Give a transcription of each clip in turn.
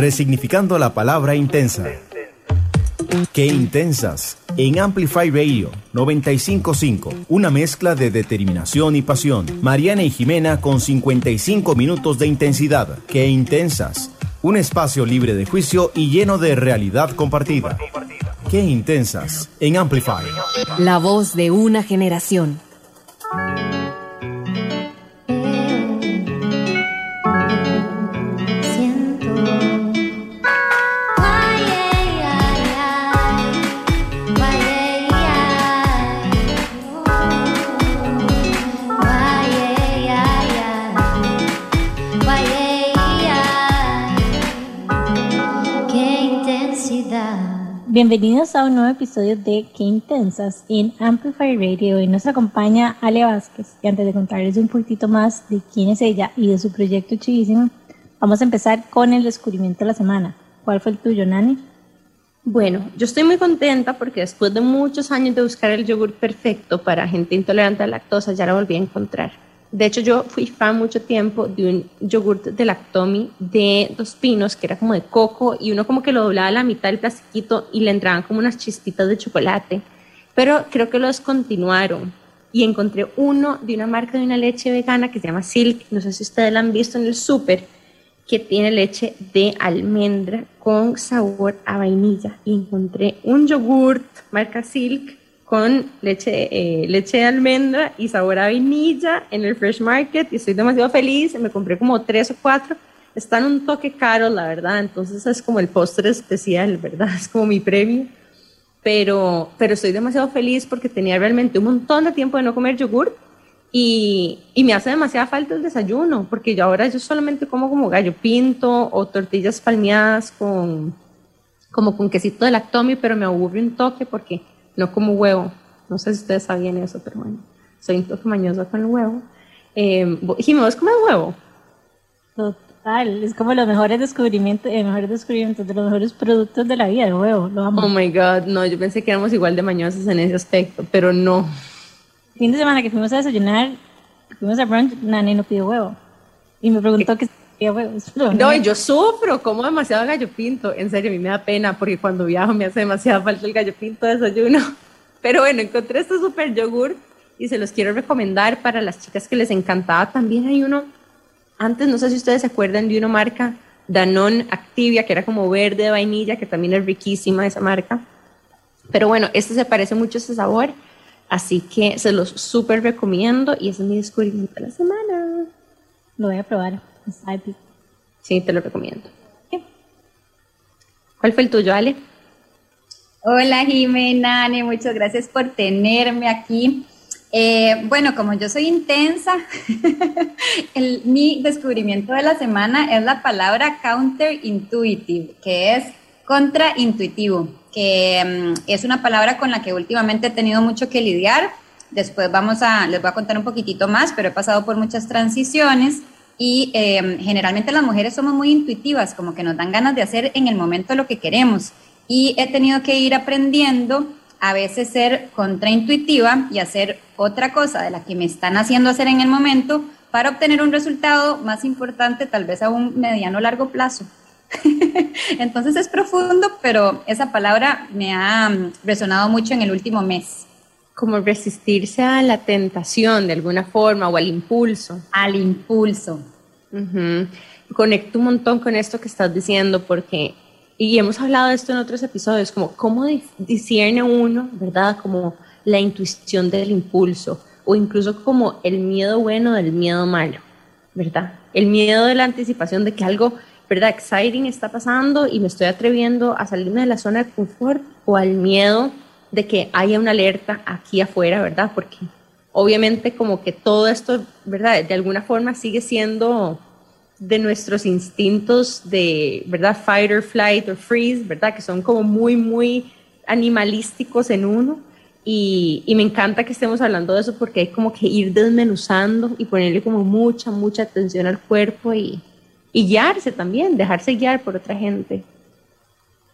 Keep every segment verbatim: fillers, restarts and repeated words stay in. Resignificando la palabra intensa. ¡Qué intensas! En Amplify Radio noventa y cinco punto cinco, una mezcla de determinación y pasión. Mariana y Jimena con cincuenta y cinco minutos de intensidad. ¡Qué intensas! Un espacio libre de juicio y lleno de realidad compartida. ¡Qué intensas! En Amplify. La voz de una generación. Bienvenidos a un nuevo episodio de Qué Intensas en Amplify Radio. Hoy nos acompaña Ale Vázquez. Y antes de contarles un poquitito más de quién es ella y de su proyecto chivísimo, vamos a empezar con el descubrimiento de la semana. ¿Cuál fue el tuyo, Nani? Bueno, yo estoy muy contenta porque después de muchos años de buscar el yogur perfecto para gente intolerante a la lactosa, ya lo volví a encontrar. De hecho, yo fui fan mucho tiempo de un yogurt de Lactomi de Dos Pinos, que era como de coco, y uno como que lo doblaba a la mitad del plastiquito y le entraban como unas chispitas de chocolate. Pero creo que lo descontinuaron. Y encontré uno de una marca de una leche vegana que se llama Silk, no sé si ustedes la han visto en el súper, que tiene leche de almendra con sabor a vainilla. Y encontré un yogurt marca Silk con leche, eh, leche de almendra y sabor a vainilla en el Fresh Market, y estoy demasiado feliz. Me compré como tres o cuatro, están un toque caros, la verdad, entonces es como el postre especial, ¿verdad? Es como mi premio, pero, pero estoy demasiado feliz porque tenía realmente un montón de tiempo de no comer yogur, y, y me hace demasiada falta el desayuno, porque yo ahora yo solamente como como gallo pinto o tortillas palmeadas con, como con quesito de Lactomi, pero me aburre un toque porque no como huevo, no sé si ustedes sabían eso, pero bueno, soy un poco mañosa con el huevo. Eh, Jimmy, ¿vos comes huevo? Total, es como los mejores descubrimientos, eh, mejores descubrimientos de los mejores productos de la vida, el huevo, lo amo. Oh my God, no, yo pensé que éramos igual de mañosas en ese aspecto, pero no. El fin de semana que fuimos a desayunar, fuimos a brunch, Nani no pidió huevo, y me preguntó qué pidió huevos. No, no, yo sufro, como demasiado gallo pinto, en serio, a mí me da pena porque cuando viajo me hace demasiada falta el gallo pinto de desayuno, pero bueno, encontré este super yogur y se los quiero recomendar para las chicas que les encantaba. También hay uno, antes no sé si ustedes se acuerdan de una marca, Danone Activia, que era como verde de vainilla, que también es riquísima esa marca, pero bueno, este se parece mucho a ese sabor, así que se los super recomiendo y ese es mi descubrimiento de la semana. Lo voy a probar. Sí, te lo recomiendo. ¿Qué? ¿Cuál fue el tuyo, Ale? Hola, Jimena, Nani, muchas gracias por tenerme aquí. Eh, bueno, como yo soy intensa, el, mi descubrimiento de la semana es la palabra counterintuitive, que es contraintuitivo, que um, es una palabra con la que últimamente he tenido mucho que lidiar. Después vamos a, les voy a contar un poquitito más, pero he pasado por muchas transiciones. Y eh, generalmente las mujeres somos muy intuitivas, como que nos dan ganas de hacer en el momento lo que queremos. Y he tenido que ir aprendiendo a veces ser contraintuitiva y hacer otra cosa de la que me están haciendo hacer en el momento para obtener un resultado más importante, tal vez a un mediano o largo plazo. Entonces es profundo, pero esa palabra me ha resonado mucho en el último mes. Como resistirse a la tentación de alguna forma o al impulso. Al impulso. Uh-huh. Conecto un montón con esto que estás diciendo porque, y hemos hablado de esto en otros episodios, como cómo discierne uno, ¿verdad? Como la intuición del impulso o incluso como el miedo bueno del miedo malo, ¿verdad? El miedo de la anticipación de que algo, ¿verdad? Exciting está pasando y me estoy atreviendo a salirme de la zona de confort, o al miedo de que haya una alerta aquí afuera, ¿verdad? Porque obviamente como que todo esto, ¿verdad? De alguna forma sigue siendo de nuestros instintos de, ¿verdad? Fight or flight or freeze, ¿verdad? Que son como muy, muy animalísticos en uno. Y, y me encanta que estemos hablando de eso porque hay como que ir desmenuzando y ponerle como mucha, mucha atención al cuerpo y, y guiarse también, dejarse guiar por otra gente.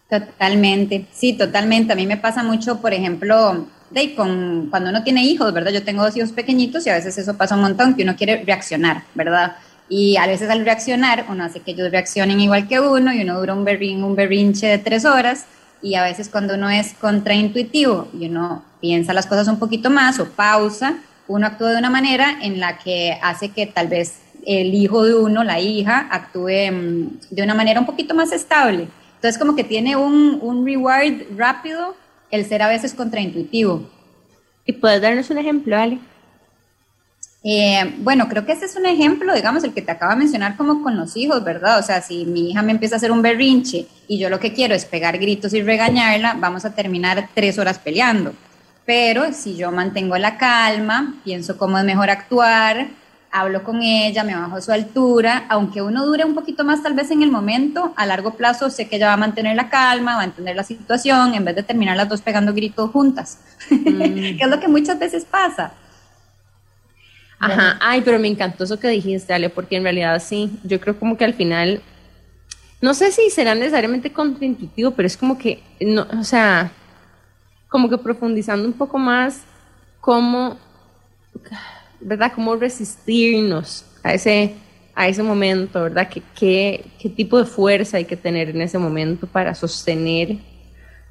Totalmente, sí, totalmente. A mí me pasa mucho, por ejemplo, de con, cuando uno tiene hijos, ¿verdad? Yo tengo dos hijos pequeñitos y a veces eso pasa un montón, que uno quiere reaccionar, ¿verdad? Y a veces al reaccionar, uno hace que ellos reaccionen igual que uno y uno dura un, berrin, un berrinche de tres horas. Y a veces cuando uno es contraintuitivo y uno piensa las cosas un poquito más o pausa, uno actúa de una manera en la que hace que tal vez el hijo de uno, la hija, actúe de una manera un poquito más estable. Entonces como que tiene un, un reward rápido el ser a veces contraintuitivo. ¿Y puedes darnos un ejemplo, Ale? Eh, bueno, creo que ese es un ejemplo, digamos, el que te acabo de mencionar como con los hijos, ¿verdad? O sea, si mi hija me empieza a hacer un berrinche y yo lo que quiero es pegar gritos y regañarla, vamos a terminar tres horas peleando. Pero si yo mantengo la calma, pienso cómo es mejor actuar, hablo con ella, me bajo su altura, aunque uno dure un poquito más tal vez en el momento, a largo plazo sé que ella va a mantener la calma, va a entender la situación, en vez de terminar las dos pegando gritos juntas, mm. que es lo que muchas veces pasa. Ajá, ay, pero me encantó eso que dijiste, Ale, porque en realidad sí, yo creo como que al final, no sé si será necesariamente contraintuitivo, pero es como que, no, o sea, como que profundizando un poco más cómo, ¿verdad? Cómo resistirnos a ese, a ese momento, ¿verdad? ¿Qué, qué, qué tipo de fuerza hay que tener en ese momento para sostener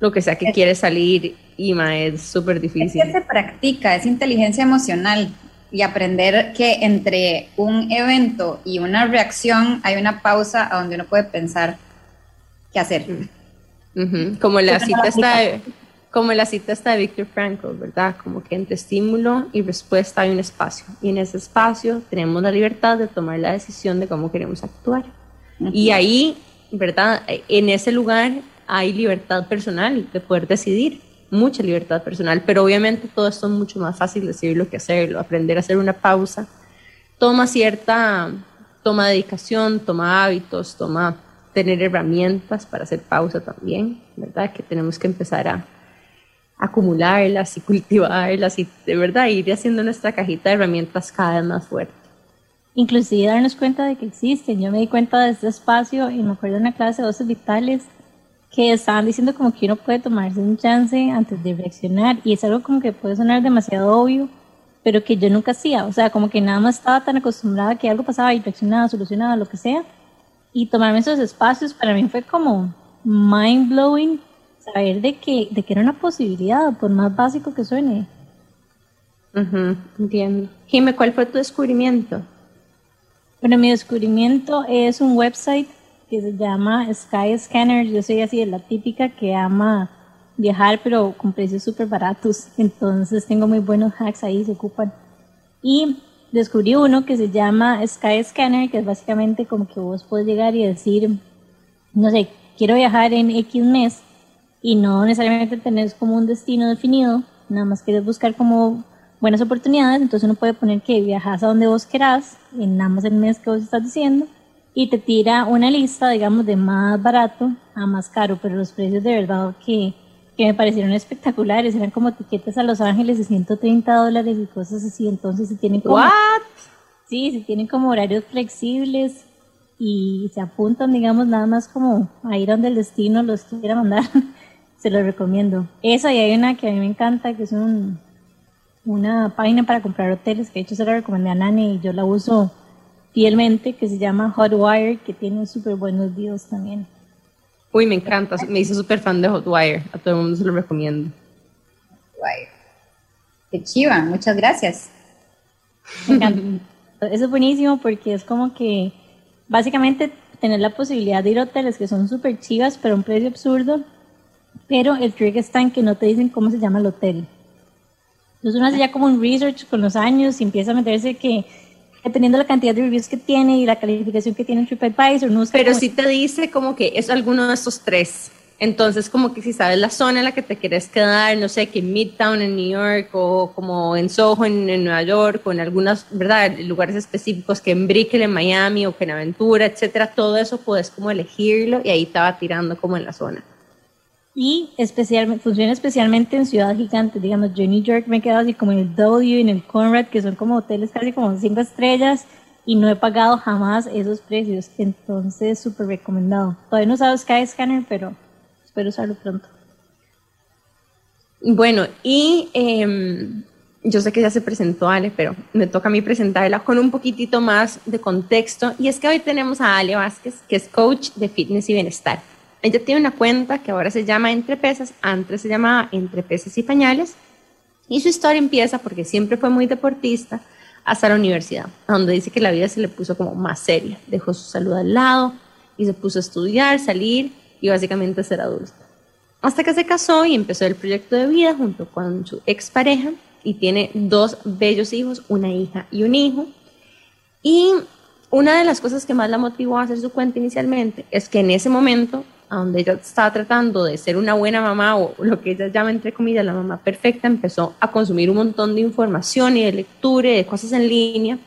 lo que sea que quiere salir? Y ma, es súper difícil. Es que se practica, es inteligencia emocional. Y aprender que entre un evento y una reacción hay una pausa a donde uno puede pensar qué hacer. Uh-huh. Como la sí, cita no está de, como la cita está de Viktor Frankl, ¿verdad? Como que entre estímulo y respuesta hay un espacio. Y en ese espacio tenemos la libertad de tomar la decisión de cómo queremos actuar. Uh-huh. Y ahí, ¿verdad? En ese lugar hay libertad personal de poder decidir. Mucha libertad personal, pero obviamente todo esto es mucho más fácil decirlo que hacerlo. Aprender a hacer una pausa toma cierta, toma dedicación, toma hábitos, toma tener herramientas para hacer pausa también, ¿verdad? Que tenemos que empezar a acumularlas y cultivarlas y de verdad ir haciendo nuestra cajita de herramientas cada vez más fuerte. Inclusive darnos cuenta de que existen. Yo me di cuenta de este espacio y me acuerdo de una clase de Voces Vitales que estaban diciendo como que uno puede tomarse un chance antes de reaccionar, y es algo como que puede sonar demasiado obvio, pero que yo nunca hacía, o sea, como que nada más estaba tan acostumbrada a que algo pasaba y reaccionaba, solucionaba, lo que sea, y tomarme esos espacios para mí fue como mind blowing, saber de que, de que era una posibilidad, por más básico que suene. Uh-huh, entiendo. Jimmy, ¿cuál fue tu descubrimiento? Bueno, mi descubrimiento es un website que se llama Skyscanner. Yo soy así de la típica que ama viajar, pero con precios súper baratos, entonces tengo muy buenos hacks ahí, se ocupan. Y descubrí uno que se llama Skyscanner, que es básicamente como que vos podés llegar y decir, no sé, quiero viajar en X mes, y no necesariamente tenés como un destino definido, nada más querés buscar como buenas oportunidades, entonces uno puede poner que viajas a donde vos querás, en nada más el mes que vos estás diciendo, y te tira una lista, digamos, de más barato a más caro, pero los precios de verdad que, que me parecieron espectaculares, eran como tiquetes a Los Ángeles de ciento treinta dólares y cosas así, entonces si tienen como, ¿What? Sí, si tienen como horarios flexibles y se apuntan, digamos, nada más como a ir donde el destino los quiera mandar, se los recomiendo. Eso, y hay una que a mí me encanta, que es un, una página para comprar hoteles, que de hecho se la recomendé a Nani y yo la uso fielmente, que se llama Hotwire, que tiene súper buenos deals también. Uy, me encanta, me hice súper fan de Hotwire, a todo el mundo se lo recomiendo. Hotwire. Qué chiva, muchas gracias. Me encanta. Eso es buenísimo porque es como que básicamente tener la posibilidad de ir a hoteles que son súper chivas, pero a un precio absurdo, pero el trick está en que no te dicen cómo se llama el hotel. Entonces uno hace ya como un research con los años y empieza a meterse que dependiendo de la cantidad de reviews que tiene y la calificación que tiene TripAdvisor. No sé, pero si sí te dice como que es alguno de estos tres. Entonces, como que si sabes la zona en la que te quieres quedar, no sé, que Midtown en New York o como en Soho en, en Nueva York o en algunos, ¿verdad?, lugares específicos, que en Brickell en Miami o que en Aventura, etcétera. Todo eso puedes como elegirlo y ahí te va tirando como en la zona. Y especialmente, funciona especialmente en ciudades gigantes, digamos, yo en New York me he quedado así como en el W, en el Conrad, que son como hoteles casi como cinco estrellas, y no he pagado jamás esos precios, entonces súper recomendado. Todavía no he usado Skyscanner, pero espero usarlo pronto. Bueno, y eh, yo sé que ya se presentó Ale, pero me toca a mí presentarla con un poquitito más de contexto. Y es que hoy tenemos a Ale Vázquez, que es coach de fitness y bienestar. Ella tiene una cuenta que ahora se llama Entre Pesas, antes se llamaba Entre Pesas y Pañales. Y su historia empieza porque siempre fue muy deportista hasta la universidad, donde dice que la vida se le puso como más seria. Dejó su salud al lado y se puso a estudiar, salir y básicamente a ser adulta. Hasta que se casó y empezó el proyecto de vida junto con su expareja. Y tiene dos bellos hijos, una hija y un hijo. Y una de las cosas que más la motivó a hacer su cuenta inicialmente es que en ese momento, donde ella estaba tratando de ser una buena mamá, o lo que ella llama entre comillas la mamá perfecta, empezó a consumir un montón de información y de lectura y de cosas en línea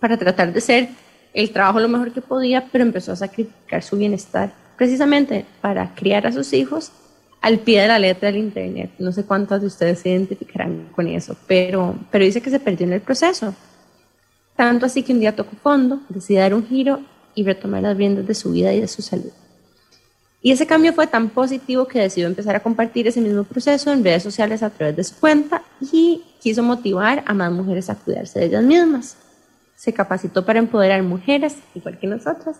para tratar de hacer el trabajo lo mejor que podía, pero empezó a sacrificar su bienestar precisamente para criar a sus hijos al pie de la letra del internet. No sé cuántas de ustedes se identificarán con eso, pero, pero dice que se perdió en el proceso. Tanto así que un día tocó fondo, decidió dar un giro y retomar las riendas de su vida y de su salud. Y ese cambio fue tan positivo que decidió empezar a compartir ese mismo proceso en redes sociales a través de su cuenta y quiso motivar a más mujeres a cuidarse de ellas mismas. Se capacitó para empoderar mujeres, igual que nosotras,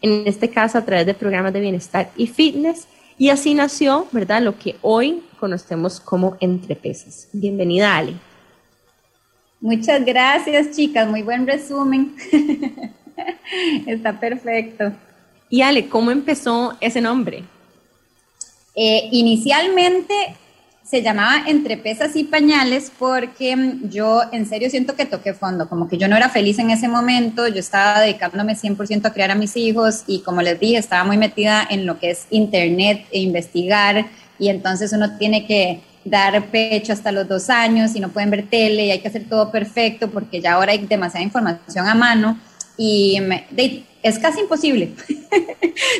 en este caso a través de programas de bienestar y fitness. Y así nació, ¿verdad?, lo que hoy conocemos como Entre Pesas. Bienvenida, Ale. Muchas gracias, chicas. Muy buen resumen. Está perfecto. Y Ale, ¿cómo empezó ese nombre? Eh, inicialmente se llamaba Entre Pesas y Pañales porque yo en serio siento que toqué fondo, como que yo no era feliz en ese momento, yo estaba dedicándome cien por ciento a criar a mis hijos y como les dije, estaba muy metida en lo que es internet e investigar y entonces uno tiene que dar pecho hasta los dos años y no pueden ver tele y hay que hacer todo perfecto porque ya ahora hay demasiada información a mano y me, de, es casi imposible.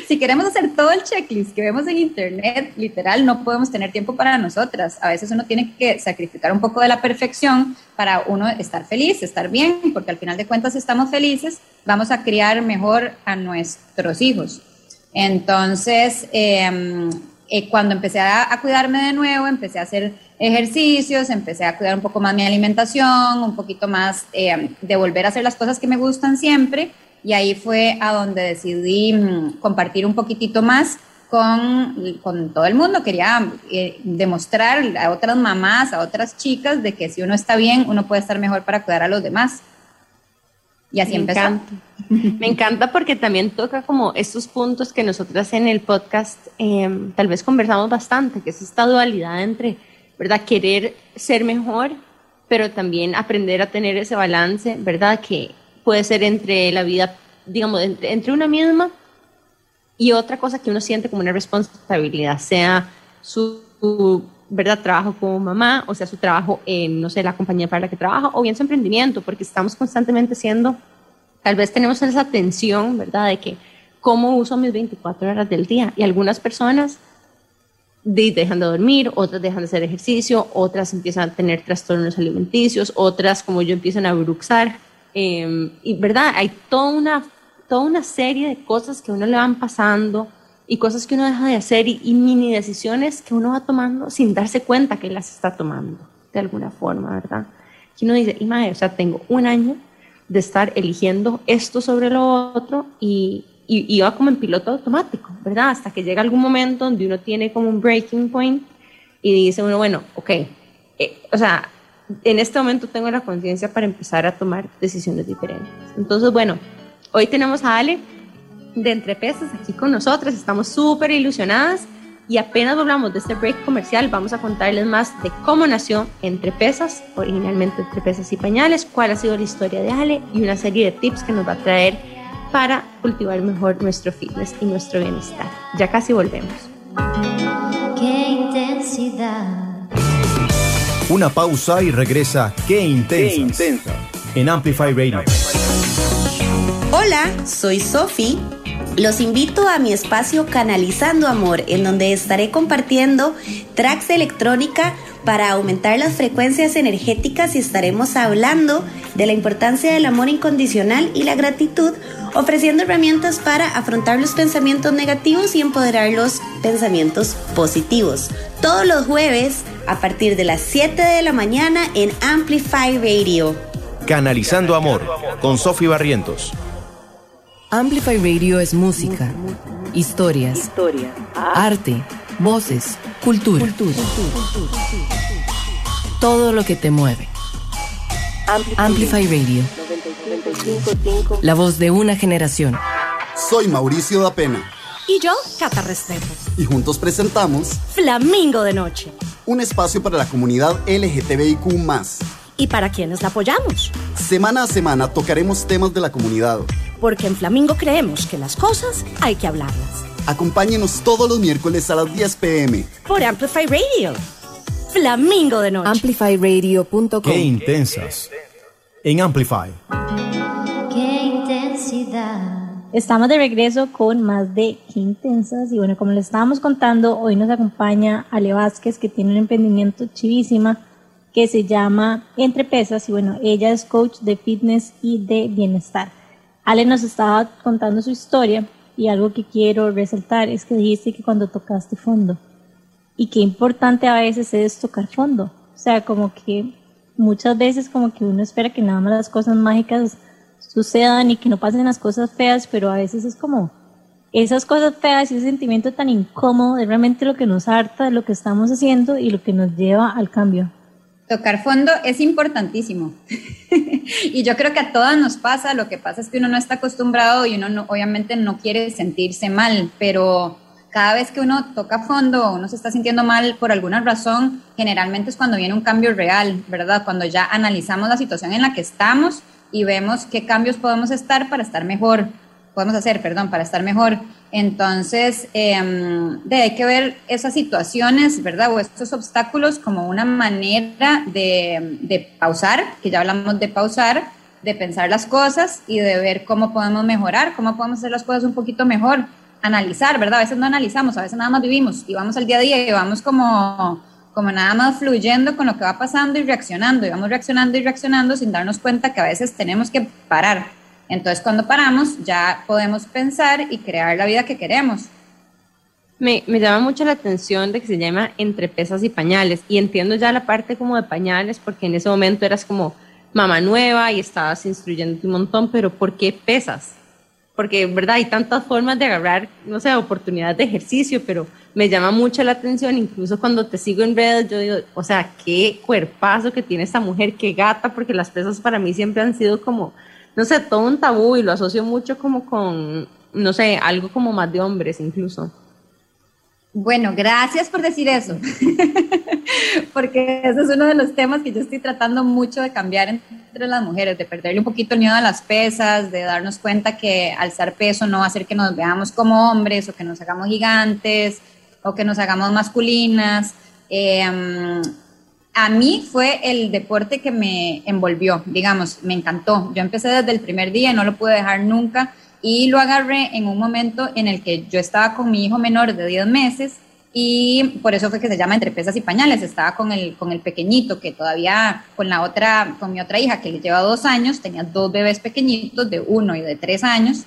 Si queremos hacer todo el checklist que vemos en internet, literal, no podemos tener tiempo para nosotras. A veces uno tiene que sacrificar un poco de la perfección para uno estar feliz, estar bien, porque al final de cuentas, si estamos felices, vamos a criar mejor a nuestros hijos. Entonces, eh, eh, cuando empecé a, a cuidarme de nuevo, empecé a hacer ejercicios, empecé a cuidar un poco más mi alimentación, un poquito más eh, de volver a hacer las cosas que me gustan siempre. Y ahí fue a donde decidí compartir un poquitito más con, con todo el mundo. Quería eh, demostrar a otras mamás, a otras chicas, de que si uno está bien, uno puede estar mejor para cuidar a los demás. Y así empezó. Me encanta. Me encanta porque también toca como estos puntos que nosotras en el podcast eh, tal vez conversamos bastante, que es esta dualidad entre, ¿verdad?, querer ser mejor, pero también aprender a tener ese balance, ¿verdad?, que puede ser entre la vida, digamos, entre, entre una misma y otra cosa que uno siente como una responsabilidad, sea su, su verdad trabajo como mamá, o sea su trabajo en, no sé, la compañía para la que trabaja, o bien su emprendimiento, porque estamos constantemente siendo, tal vez tenemos esa tensión, ¿verdad?, de que cómo uso mis veinticuatro horas del día. Y algunas personas de, dejan de dormir, otras dejan de hacer ejercicio, otras empiezan a tener trastornos alimenticios, otras, como yo, empiezan a bruxar. Eh, y verdad, hay toda una, toda una serie de cosas que a uno le van pasando y cosas que uno deja de hacer y, y mini decisiones que uno va tomando sin darse cuenta que las está tomando de alguna forma, ¿verdad? Que uno dice, y madre, o sea, tengo un año de estar eligiendo esto sobre lo otro y, y, y va como en piloto automático, ¿verdad? Hasta que llega algún momento donde uno tiene como un breaking point y dice uno, bueno, ok, eh, o sea, en este momento tengo la conciencia para empezar a tomar decisiones diferentes. Entonces, bueno, hoy tenemos a Ale de Entre Pesas aquí con nosotras. Estamos súper ilusionadas y apenas volvamos de este break comercial vamos a contarles más de cómo nació Entre Pesas, originalmente Entre Pesas y Pañales, cuál ha sido la historia de Ale y una serie de tips que nos va a traer para cultivar mejor nuestro fitness y nuestro bienestar. Ya casi volvemos. ¡Qué intensidad! Una pausa y regresa Qué Intensas, Qué Intensas en Amplify Radio. Hola, soy Sofi. Los invito a mi espacio Canalizando Amor, en donde estaré compartiendo tracks de electrónica para aumentar las frecuencias energéticas y estaremos hablando de la importancia del amor incondicional y la gratitud, ofreciendo herramientas para afrontar los pensamientos negativos y empoderar los pensamientos positivos. Todos los jueves a partir de las siete de la mañana en Amplify Radio. Canalizando Amor, con Sofi Barrientos. Amplify Radio es música, historias, historia, arte, voces, cultura. cultura. Todo lo que te mueve. Amplify Radio. La voz de una generación. Soy Mauricio Dapena. Y yo, Cata Restrepo. Y juntos presentamos Flamingo de Noche. Un espacio para la comunidad L G T B I Q más. Y para quienes la apoyamos. Semana a semana tocaremos temas de la comunidad. Porque en Flamingo creemos que las cosas hay que hablarlas. Acompáñenos todos los miércoles a las diez pm. Por Amplify Radio. Flamingo de Noche. amplify radio punto com. ¡Qué intensas! En Amplify. ¡Qué intensidad! Estamos de regreso con más de Qué Intensas. Y bueno, como les estábamos contando, hoy nos acompaña Ale Vázquez, que tiene un emprendimiento chivísima que se llama Entre Pesas. Y bueno, ella es coach de fitness y de bienestar. Ale nos estaba contando su historia y algo que quiero resaltar es que dijiste que cuando tocaste fondo, y qué importante a veces es tocar fondo. O sea, como que muchas veces como que uno espera que nada más las cosas mágicas sucedan y que no pasen las cosas feas, pero a veces es como esas cosas feas y ese sentimiento tan incómodo es realmente lo que nos harta de lo que estamos haciendo y lo que nos lleva al cambio. Tocar fondo es importantísimo y yo creo que a todas nos pasa. Lo que pasa es que uno no está acostumbrado y uno no, obviamente no quiere sentirse mal, pero cada vez que uno toca fondo o uno se está sintiendo mal por alguna razón, generalmente es cuando viene un cambio real, ¿verdad? Cuando ya analizamos la situación en la que estamos y vemos qué cambios podemos estar para estar mejor, podemos hacer, perdón, para estar mejor. Entonces, eh, hay que ver esas situaciones, ¿verdad? O estos obstáculos como una manera de, de pausar, que ya hablamos de pausar, de pensar las cosas y de ver cómo podemos mejorar, cómo podemos hacer las cosas un poquito mejor. Analizar, ¿verdad? A veces no analizamos, a veces nada más vivimos y vamos al día a día y vamos como... como nada más fluyendo con lo que va pasando y reaccionando, y vamos reaccionando y reaccionando sin darnos cuenta que a veces tenemos que parar. Entonces, cuando paramos, ya podemos pensar y crear la vida que queremos. Me, me llama mucho la atención de que se llama Entre Pesas y Pañales, y entiendo ya la parte como de pañales, porque en ese momento eras como mamá nueva y estabas instruyéndote un montón, pero ¿por qué pesas? Porque, ¿verdad? Hay tantas formas de agarrar, no sé, oportunidades de ejercicio, pero me llama mucho la atención, incluso cuando te sigo en redes, yo digo, o sea, qué cuerpazo que tiene esta mujer, qué gata, porque las pesas para mí siempre han sido como, no sé, todo un tabú y lo asocio mucho como con, no sé, algo como más de hombres incluso. Bueno, gracias por decir eso, porque ese es uno de los temas que yo estoy tratando mucho de cambiar entre las mujeres, de perderle un poquito el miedo a las pesas, de darnos cuenta que alzar peso no va a hacer que nos veamos como hombres o que nos hagamos gigantes o que nos hagamos masculinas. Eh, a mí fue el deporte que me envolvió, digamos, me encantó. Yo empecé desde el primer día y no lo pude dejar nunca. Y lo agarré en un momento en el que yo estaba con mi hijo menor de diez meses y por eso fue que se llama Entre Pesas y Pañales. Estaba con el, con el pequeñito que todavía, con la otra, con mi otra hija que lleva dos años, tenía dos bebés pequeñitos de uno y de tres años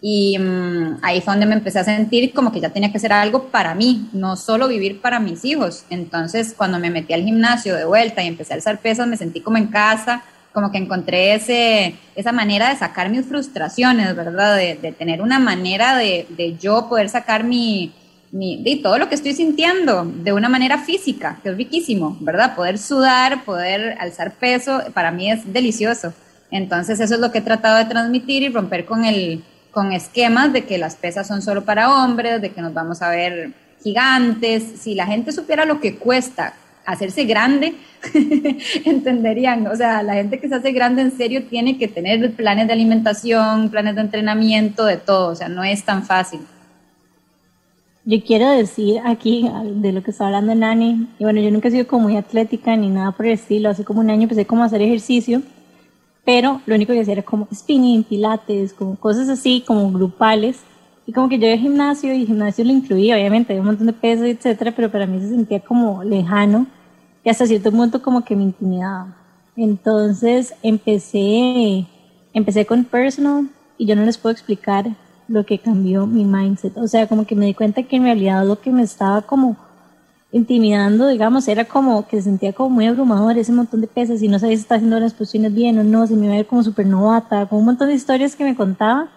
y mmm, ahí fue donde me empecé a sentir como que ya tenía que hacer algo para mí, no solo vivir para mis hijos. Entonces cuando me metí al gimnasio de vuelta y empecé a alzar pesas me sentí como en casa, como que encontré ese, esa manera de sacar mis frustraciones, ¿verdad? De, de tener una manera de, de yo poder sacar mi, mi, de todo lo que estoy sintiendo de una manera física, que es riquísimo, ¿verdad? Poder sudar, poder alzar peso, para mí es delicioso. Entonces eso es lo que he tratado de transmitir y romper con, el, con esquemas de que las pesas son solo para hombres, de que nos vamos a ver gigantes. Si la gente supiera lo que cuesta hacerse grande, entenderían. O sea, la gente que se hace grande en serio tiene que tener planes de alimentación, planes de entrenamiento, de todo. O sea, no es tan fácil. Yo quiero decir aquí de lo que está hablando Nani, y bueno, yo nunca he sido como muy atlética ni nada por el estilo. Hace como un año empecé como a hacer ejercicio, pero lo único que hacía era como spinning, pilates, como cosas así, como grupales. Y como que yo iba al gimnasio y el gimnasio lo incluía, obviamente, había un montón de peso, etcétera, pero para mí se sentía como lejano y hasta cierto punto como que me intimidaba. Entonces empecé, empecé con personal y yo no les puedo explicar lo que cambió mi mindset. O sea, como que me di cuenta que en realidad lo que me estaba como intimidando, digamos, era como que se sentía como muy abrumador ese montón de pesas y no sabía si estaba haciendo las posiciones bien o no, se me iba a ver como súper novata, con un montón de historias que me contaba,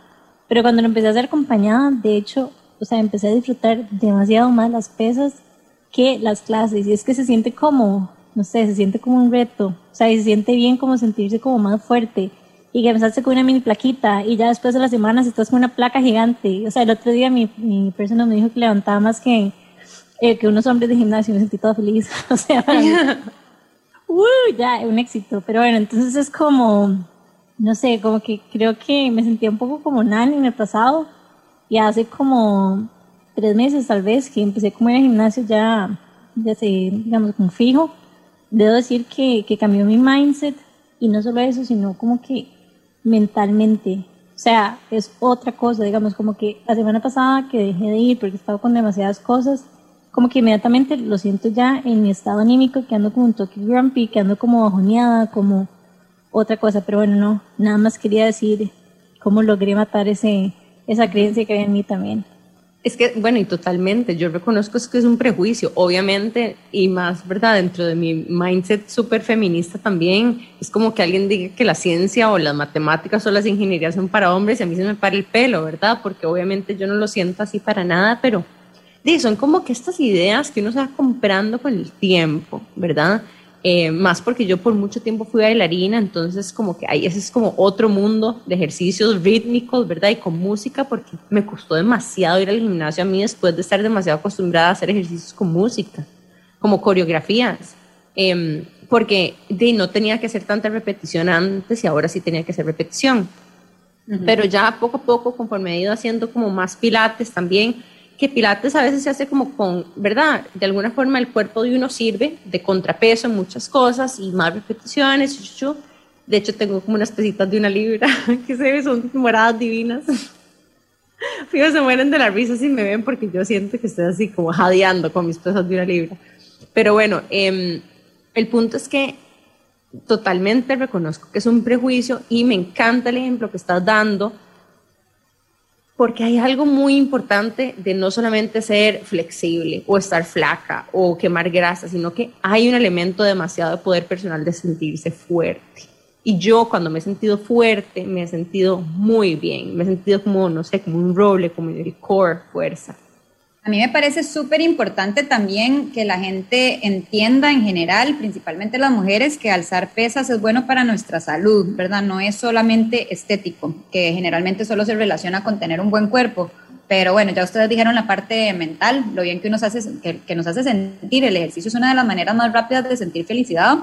pero cuando lo empecé a hacer acompañada, de hecho, o sea, empecé a disfrutar demasiado más las pesas que las clases, y es que se siente como, no sé, se siente como un reto, o sea, y se siente bien como sentirse como más fuerte, y que empezaste con una mini plaquita, y ya después de las semanas estás con una placa gigante, o sea, el otro día mi, mi persona me dijo que levantaba más que... Eh, que unos hombres de gimnasio, me sentí toda feliz, o sea, uh, ya, un éxito, pero bueno, entonces es como, no sé, como que creo que me sentía un poco como nani en el pasado, y hace como tres meses tal vez que empecé como en el gimnasio ya, ya sé, digamos, como fijo, debo decir que, que cambió mi mindset, y no solo eso, sino como que mentalmente, o sea, es otra cosa, digamos, como que la semana pasada que dejé de ir porque estaba con demasiadas cosas, como que inmediatamente lo siento ya en mi estado anímico, que ando como un toque grumpy, que ando como bajoneada, como otra cosa, pero bueno, no, nada más quería decir cómo logré matar ese, esa creencia que había en mí también. Es que, bueno, y totalmente, yo reconozco que es un prejuicio, obviamente, y más, ¿verdad?, dentro de mi mindset súper feminista también, es como que alguien diga que la ciencia o las matemáticas o las ingenierías son para hombres y a mí se me para el pelo, ¿verdad?, porque obviamente yo no lo siento así para nada, pero... Sí, son como que estas ideas que uno se va comprando con el tiempo, ¿verdad? Eh, más porque yo por mucho tiempo fui bailarina, entonces como que ahí ese es como otro mundo de ejercicios rítmicos, ¿verdad? Y con música, porque me costó demasiado ir al gimnasio a mí después de estar demasiado acostumbrada a hacer ejercicios con música, como coreografías, eh, porque de, no tenía que hacer tanta repetición antes y ahora sí tenía que hacer repetición. Uh-huh. Pero ya poco a poco, conforme he ido haciendo como más pilates también, que pilates a veces se hace como con, ¿verdad? De alguna forma el cuerpo de uno sirve de contrapeso en muchas cosas y más repeticiones. Chuchu. De hecho tengo como unas pesitas de una libra que se ven, son moradas divinas. Fijo, se mueren de la risa si me ven porque yo siento que estoy así como jadeando con mis pesas de una libra. Pero bueno, eh, el punto es que totalmente reconozco que es un prejuicio y me encanta el ejemplo que estás dando, porque hay algo muy importante de no solamente ser flexible o estar flaca o quemar grasa, sino que hay un elemento demasiado de poder personal de sentirse fuerte. Y yo cuando me he sentido fuerte, me he sentido muy bien, me he sentido como, no sé, como un roble, como el core, fuerza. A mí me parece súper importante también que la gente entienda en general, principalmente las mujeres, que alzar pesas es bueno para nuestra salud, ¿verdad? No es solamente estético, que generalmente solo se relaciona con tener un buen cuerpo, pero bueno, ya ustedes dijeron la parte mental, lo bien que nos hace, que, que nos hace sentir, el ejercicio es una de las maneras más rápidas de sentir felicidad.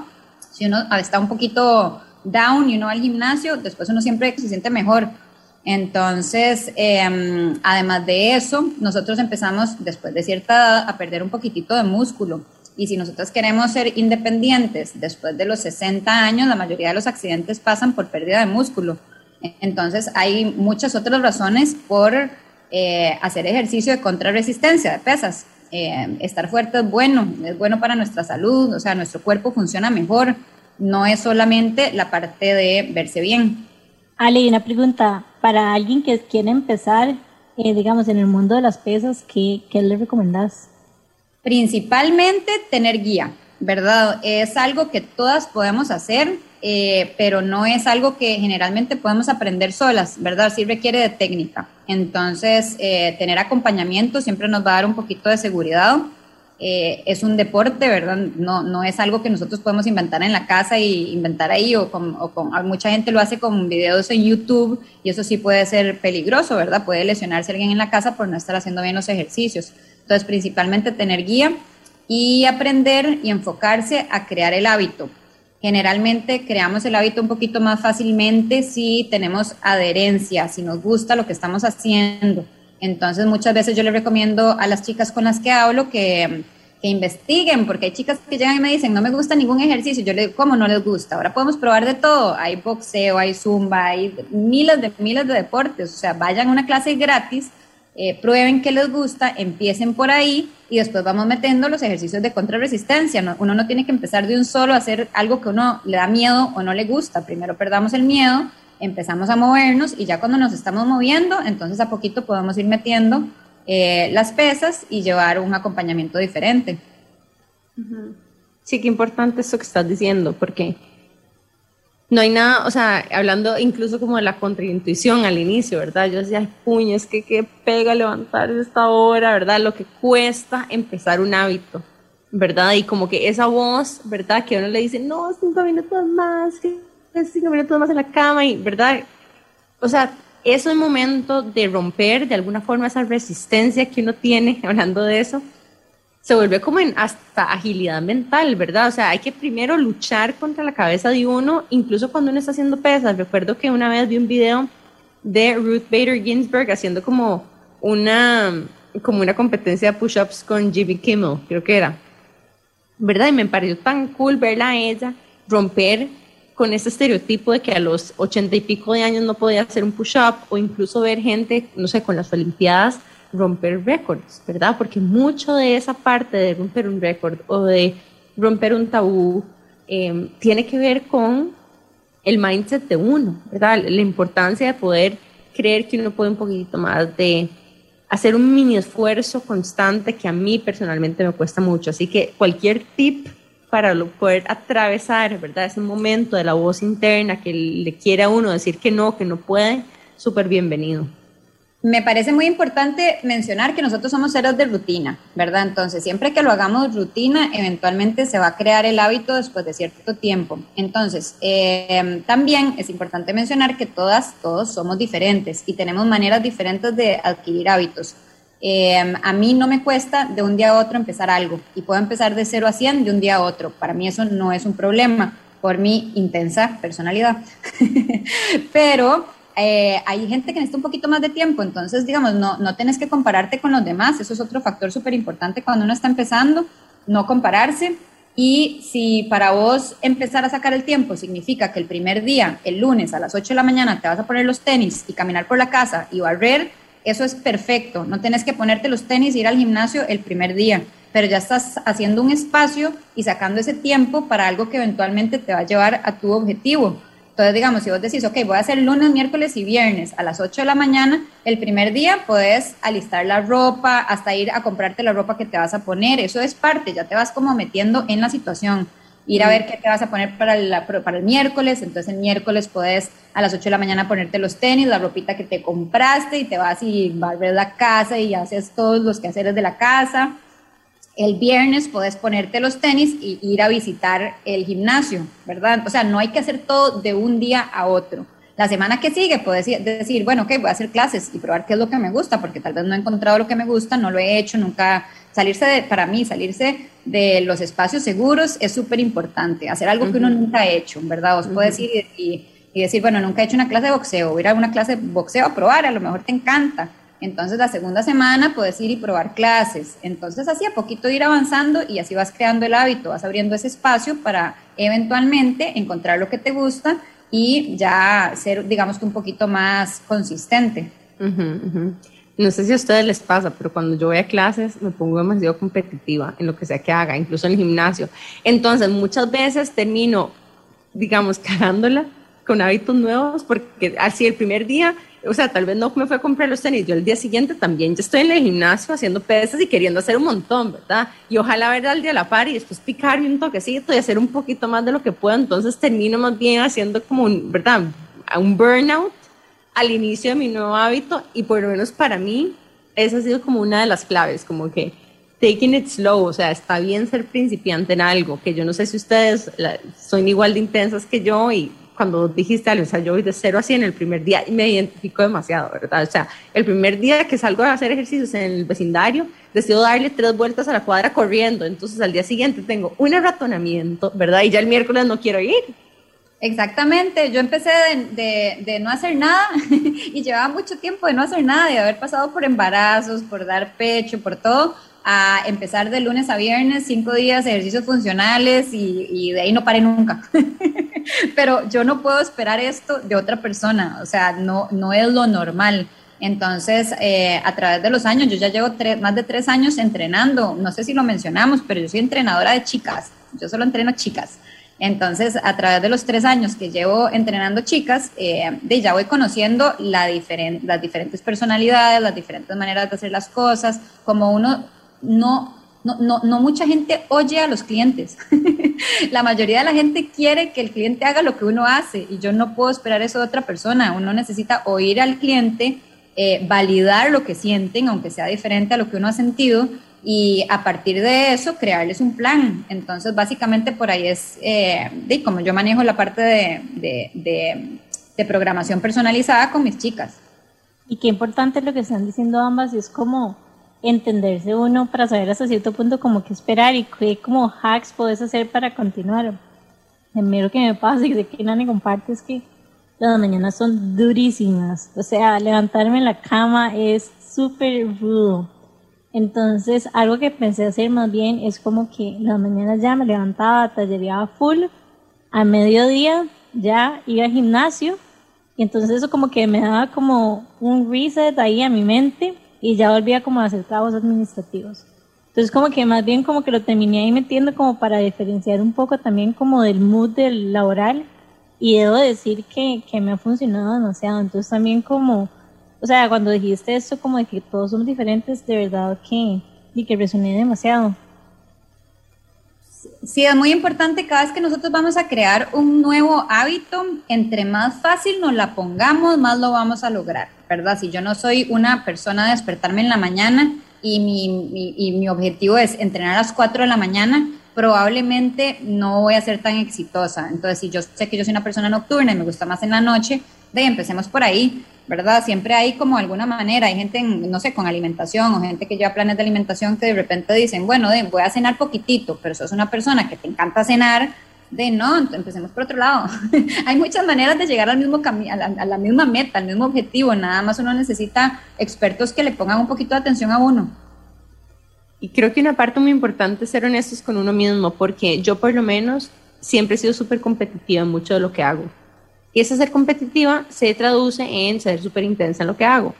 Si uno está un poquito down y uno va al gimnasio, después uno siempre se siente mejor. Entonces, eh, además de eso, nosotros empezamos después de cierta edad a perder un poquitito de músculo, y si nosotros queremos ser independientes después de los sesenta años, la mayoría de los accidentes pasan por pérdida de músculo. Entonces hay muchas otras razones por eh, hacer ejercicio de contrarresistencia, de pesas. Eh, estar fuerte es bueno, es bueno para nuestra salud, o sea, nuestro cuerpo funciona mejor, no es solamente la parte de verse bien. Ale, una pregunta, para alguien que quiere empezar, eh, digamos, en el mundo de las pesas, ¿qué, qué le recomendás? Principalmente tener guía, ¿verdad? Es algo que todas podemos hacer, eh, pero no es algo que generalmente podemos aprender solas, ¿verdad? Sí requiere de técnica. Entonces, eh, tener acompañamiento siempre nos va a dar un poquito de seguridad. Eh, es un deporte, ¿verdad? No, no es algo que nosotros podemos inventar en la casa y inventar ahí, o con, o con mucha gente lo hace con videos en YouTube, y eso sí puede ser peligroso, ¿verdad? Puede lesionarse alguien en la casa por no estar haciendo bien los ejercicios. Entonces, principalmente tener guía y aprender y enfocarse a crear el hábito. Generalmente creamos el hábito un poquito más fácilmente si tenemos adherencia, si nos gusta lo que estamos haciendo. Entonces, muchas veces yo les recomiendo a las chicas con las que hablo que, que investiguen, porque hay chicas que llegan y me dicen, no me gusta ningún ejercicio. Yo les digo, ¿cómo no les gusta? Ahora podemos probar de todo. Hay boxeo, hay zumba, hay miles de, miles de deportes. O sea, vayan a una clase gratis, eh, prueben qué les gusta, empiecen por ahí y después vamos metiendo los ejercicios de contrarresistencia. No, uno no tiene que empezar de un solo a hacer algo que uno le da miedo o no le gusta. Primero perdamos el miedo. Empezamos a movernos y ya cuando nos estamos moviendo, entonces a poquito podemos ir metiendo eh, las pesas y llevar un acompañamiento diferente. Sí, qué importante eso que estás diciendo, porque no hay nada, o sea, hablando incluso como de la contraintuición al inicio, ¿verdad? Yo decía, ay, puño, es que qué pega levantar esta hora, ¿verdad? Lo que cuesta empezar un hábito, ¿verdad? Y como que esa voz, ¿verdad? Que a uno le dice, no, cinco minutos más, cinco minutos más en la cama, y, ¿verdad? O sea, eso es el momento de romper de alguna forma esa resistencia que uno tiene, hablando de eso, se vuelve como en hasta agilidad mental, ¿verdad? O sea, hay que primero luchar contra la cabeza de uno, incluso cuando uno está haciendo pesas. Recuerdo que una vez vi un video de Ruth Bader Ginsburg haciendo como una, como una competencia de push-ups con Jimmy Kimmel, creo que era, ¿verdad? Y me pareció tan cool verla a ella romper con ese estereotipo de que a los ochenta y pico de años no podía hacer un push-up, o incluso ver gente, no sé, con las Olimpiadas, romper récords, ¿verdad? Porque mucho de esa parte de romper un récord o de romper un tabú eh, tiene que ver con el mindset de uno, ¿verdad? La importancia de poder creer que uno puede un poquito más, de hacer un mini esfuerzo constante que a mí personalmente me cuesta mucho. Así que cualquier tip para lo, poder atravesar, ¿verdad? Ese momento de la voz interna que le quiere a uno decir que no, que no puede, súper bienvenido. Me parece muy importante mencionar que nosotros somos seres de rutina, ¿verdad? Entonces, siempre que lo hagamos rutina, eventualmente se va a crear el hábito después de cierto tiempo. Entonces, eh, también es importante mencionar que todas, todos somos diferentes y tenemos maneras diferentes de adquirir hábitos. Eh, a mí no me cuesta de un día a otro empezar algo, y puedo empezar de cero a cien de un día a otro. Para mí eso no es un problema, por mi intensa personalidad. Pero... Eh, hay gente que necesita un poquito más de tiempo, entonces digamos, no, no tenés que compararte con los demás. Eso es otro factor súper importante cuando uno está empezando, no compararse. Y si para vos empezar a sacar el tiempo significa que el primer día, el lunes a las ocho de la mañana, te vas a poner los tenis y caminar por la casa y barrer, eso es perfecto. No tenés que ponerte los tenis e ir al gimnasio el primer día, pero ya estás haciendo un espacio y sacando ese tiempo para algo que eventualmente te va a llevar a tu objetivo. Entonces, digamos, si vos decís, ok, voy a hacer lunes, miércoles y viernes a las ocho de la mañana, el primer día podés alistar la ropa, hasta ir a comprarte la ropa que te vas a poner. Eso es parte, ya te vas como metiendo en la situación. Ir a ver qué te vas a poner para, la, para el miércoles, entonces el miércoles podés a las ocho de la mañana ponerte los tenis, la ropita que te compraste, y te vas y barres la casa y haces todos los quehaceres de la casa. El viernes podés ponerte los tenis y ir a visitar el gimnasio, ¿verdad? O sea, no hay que hacer todo de un día a otro. La semana que sigue podés decir, bueno, ok, voy a hacer clases y probar qué es lo que me gusta, porque tal vez no he encontrado lo que me gusta, no lo he hecho nunca. Salirse de, para mí, salirse de los espacios seguros es súper importante. Hacer algo uh-huh. que uno nunca ha hecho, ¿verdad? Vos uh-huh. podés ir y, y decir, bueno, nunca he hecho una clase de boxeo, voy a ir a una clase de boxeo a probar, a lo mejor te encanta. Entonces, la segunda semana puedes ir y probar clases. Entonces, así a poquito ir avanzando y así vas creando el hábito, vas abriendo ese espacio para eventualmente encontrar lo que te gusta y ya ser, digamos, que un poquito más consistente. Uh-huh, uh-huh. No sé si a ustedes les pasa, pero cuando yo voy a clases me pongo demasiado competitiva en lo que sea que haga, incluso en el gimnasio. Entonces, muchas veces termino, digamos, cagándola con hábitos nuevos, porque así el primer día... O sea, tal vez no me fue a comprar los tenis, yo el día siguiente también ya estoy en el gimnasio haciendo pesas y queriendo hacer un montón, ¿verdad? Y ojalá ver al día a la par y después picarme un toquecito y hacer un poquito más de lo que puedo. Entonces termino más bien haciendo como un, ¿verdad? Un burnout al inicio de mi nuevo hábito, y por lo menos para mí esa ha sido como una de las claves, como que taking it slow. O sea, está bien ser principiante en algo, que yo no sé si ustedes la, son igual de intensas que yo, y cuando dijiste algo, o sea, yo voy de cero a cien el primer día y me identifico demasiado, ¿verdad? O sea, el primer día que salgo a hacer ejercicios en el vecindario, decido darle tres vueltas a la cuadra corriendo, entonces al día siguiente tengo un arratonamiento, ¿verdad? Y ya el miércoles no quiero ir. Exactamente, yo empecé de, de, de no hacer nada y llevaba mucho tiempo de no hacer nada, de haber pasado por embarazos, por dar pecho, por todo, a empezar de lunes a viernes, cinco días de ejercicios funcionales, y, y de ahí no paré nunca. Pero yo no puedo esperar esto de otra persona, o sea, no, no es lo normal. Entonces, eh, a través de los años, yo ya llevo tres, más de tres años entrenando, no sé si lo mencionamos, pero yo soy entrenadora de chicas, yo solo entreno chicas. Entonces, a través de los tres años que llevo entrenando chicas, eh, de ya voy conociendo la diferen, las diferentes personalidades, las diferentes maneras de hacer las cosas, como uno... no No, no, no mucha gente oye a los clientes. La mayoría de la gente quiere que el cliente haga lo que uno hace y yo no puedo esperar eso de otra persona. Uno necesita oír al cliente, eh, validar lo que sienten, aunque sea diferente a lo que uno ha sentido, y a partir de eso crearles un plan. Entonces, básicamente por ahí es eh, de, como yo manejo la parte de, de, de, de programación personalizada con mis chicas. Y qué importante es lo que están diciendo ambas, y es como entenderse uno para saber hasta cierto punto como que esperar y qué como hacks puedes hacer para continuar. A mí lo que me pasa y de que Nani comparte es que las mañanas son durísimas, o sea, levantarme en la cama es súper rudo. Entonces, algo que pensé hacer más bien es como que las mañanas ya me levantaba, tallereaba full, a mediodía ya iba al gimnasio, y entonces eso como que me daba como un reset ahí a mi mente, y ya volvía como a hacer trabajos administrativos. Entonces como que más bien como que lo terminé ahí metiendo como para diferenciar un poco también como del mood del laboral, y debo decir que, que me ha funcionado demasiado. Entonces también como, o sea, cuando dijiste esto como de que todos somos diferentes, de verdad que, y que resoné demasiado. Sí, es muy importante cada vez que nosotros vamos a crear un nuevo hábito, entre más fácil nos la pongamos, más lo vamos a lograr, ¿verdad? Si yo no soy una persona de despertarme en la mañana y mi, mi, y mi objetivo es entrenar a las cuatro de la mañana, probablemente no voy a ser tan exitosa. Entonces, si yo sé que yo soy una persona nocturna y me gusta más en la noche, de empecemos por ahí, ¿verdad? Siempre hay como alguna manera, hay gente, no sé, con alimentación o gente que lleva planes de alimentación que de repente dicen, bueno, de, voy a cenar poquitito, pero sos una persona que te encanta cenar, de no, empecemos por otro lado. Hay muchas maneras de llegar al mismo cami- a, la, a la misma meta, al mismo objetivo, nada más uno necesita expertos que le pongan un poquito de atención a uno. Y creo que una parte muy importante es ser honestos con uno mismo, porque yo por lo menos siempre he sido súper competitiva en mucho de lo que hago. Y ese ser competitiva se traduce en ser súper intensa en lo que hago.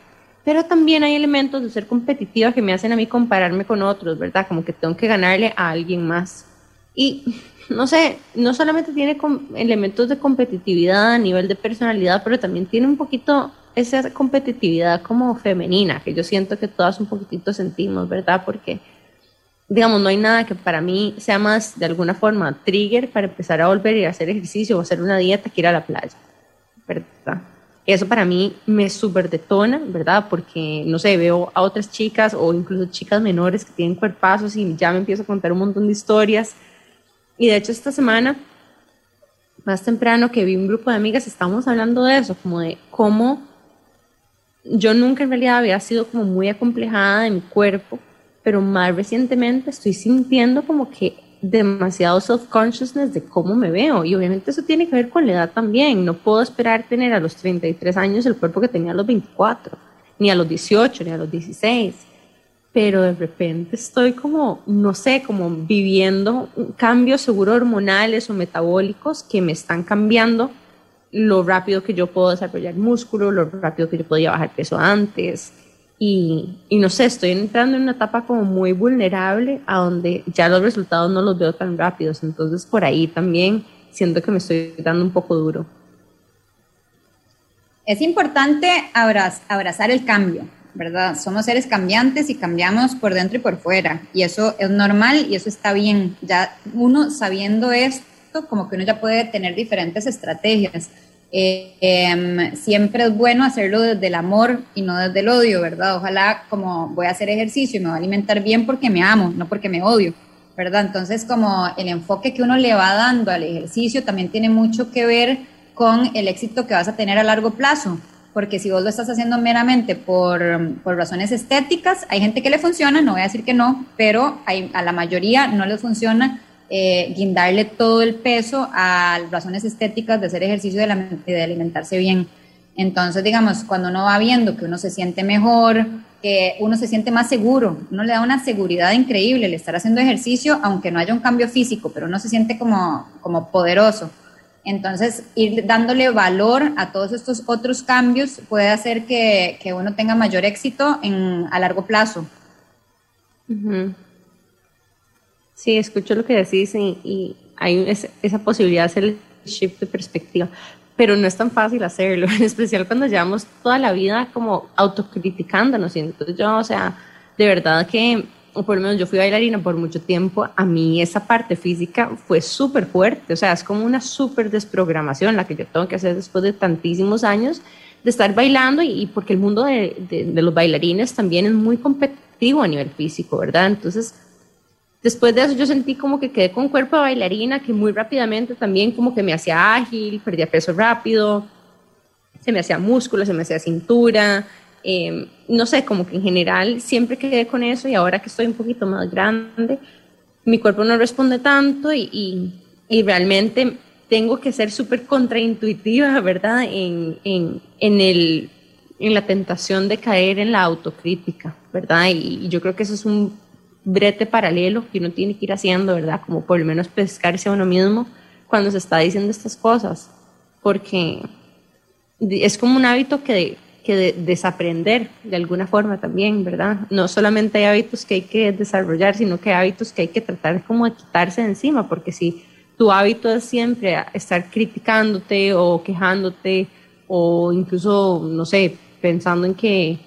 Pero también hay elementos de ser competitiva que me hacen a mí compararme con otros, ¿verdad? Como que tengo que ganarle a alguien más. Y, no sé, no solamente tiene elementos de competitividad a nivel de personalidad, pero también tiene un poquito esa competitividad como femenina, que yo siento que todas un poquitito sentimos, ¿verdad? Porque, digamos, no hay nada que para mí sea más, de alguna forma, trigger para empezar a volver a hacer ejercicio o hacer una dieta que ir a la playa, ¿verdad? Eso para mí me súper detona, ¿verdad? Porque, no sé, veo a otras chicas o incluso chicas menores que tienen cuerpazos y ya me empiezo a contar un montón de historias. Y de hecho esta semana, más temprano que vi un grupo de amigas, estábamos hablando de eso, como de cómo yo nunca en realidad había sido como muy acomplejada de mi cuerpo, pero más recientemente estoy sintiendo como que demasiado self-consciousness de cómo me veo, y obviamente eso tiene que ver con la edad también. No puedo esperar tener a los treinta y tres años el cuerpo que tenía a los veinticuatro, ni a los dieciocho, ni a los dieciséis, pero de repente estoy como, no sé, como viviendo cambios seguro hormonales o metabólicos que me están cambiando lo rápido que yo puedo desarrollar músculo, lo rápido que yo podía bajar peso antes. Y, y no sé, estoy entrando en una etapa como muy vulnerable a donde ya los resultados no los veo tan rápidos. Entonces, por ahí también siento que me estoy dando un poco duro. Es importante abraz, abrazar el cambio, ¿verdad? Somos seres cambiantes y cambiamos por dentro y por fuera. Y eso es normal y eso está bien. Ya uno sabiendo esto, como que uno ya puede tener diferentes estrategias. Eh, eh, siempre es bueno hacerlo desde el amor y no desde el odio, ¿verdad? Ojalá, como voy a hacer ejercicio y me voy a alimentar bien porque me amo, no porque me odio, ¿verdad? Entonces, como el enfoque que uno le va dando al ejercicio también tiene mucho que ver con el éxito que vas a tener a largo plazo, porque si vos lo estás haciendo meramente por, por razones estéticas, hay gente que le funciona, no voy a decir que no, pero hay, a la mayoría no les funciona Eh, guindarle todo el peso a razones estéticas de hacer ejercicio y de, la, de alimentarse bien. Entonces, digamos, cuando uno va viendo que uno se siente mejor, que uno se siente más seguro, uno le da una seguridad increíble el estar haciendo ejercicio, aunque no haya un cambio físico, pero uno se siente como, como poderoso. Entonces, ir dándole valor a todos estos otros cambios puede hacer que, que uno tenga mayor éxito en, a largo plazo. Uh-huh. Sí, escucho lo que decís y, y hay esa, esa posibilidad de hacer el shift de perspectiva, pero no es tan fácil hacerlo, en especial cuando llevamos toda la vida como autocriticándonos. Y entonces yo, o sea, de verdad que o por lo menos yo fui bailarina por mucho tiempo, a mí esa parte física fue súper fuerte, o sea, es como una súper desprogramación la que yo tengo que hacer después de tantísimos años de estar bailando, y, y porque el mundo de, de, de los bailarines también es muy competitivo a nivel físico, ¿verdad? Entonces, después de eso yo sentí como que quedé con cuerpo de bailarina, que muy rápidamente también como que me hacía ágil, perdía peso rápido, se me hacía músculo, se me hacía cintura, Eh, no sé, como que en general siempre quedé con eso, y ahora que estoy un poquito más grande, mi cuerpo no responde tanto y, y, y realmente tengo que ser súper contraintuitiva, ¿verdad? En, en, en, el, en la tentación de caer en la autocrítica, ¿verdad? Y, y yo creo que eso es un brete paralelo que uno tiene que ir haciendo, ¿verdad? Como por lo menos pescarse a uno mismo cuando se está diciendo estas cosas, porque es como un hábito que... De, que de, desaprender de alguna forma también, ¿verdad? No solamente hay hábitos que hay que desarrollar, sino que hay hábitos que hay que tratar como de quitarse de encima, porque si tu hábito es siempre estar criticándote o quejándote o incluso, no sé, pensando en que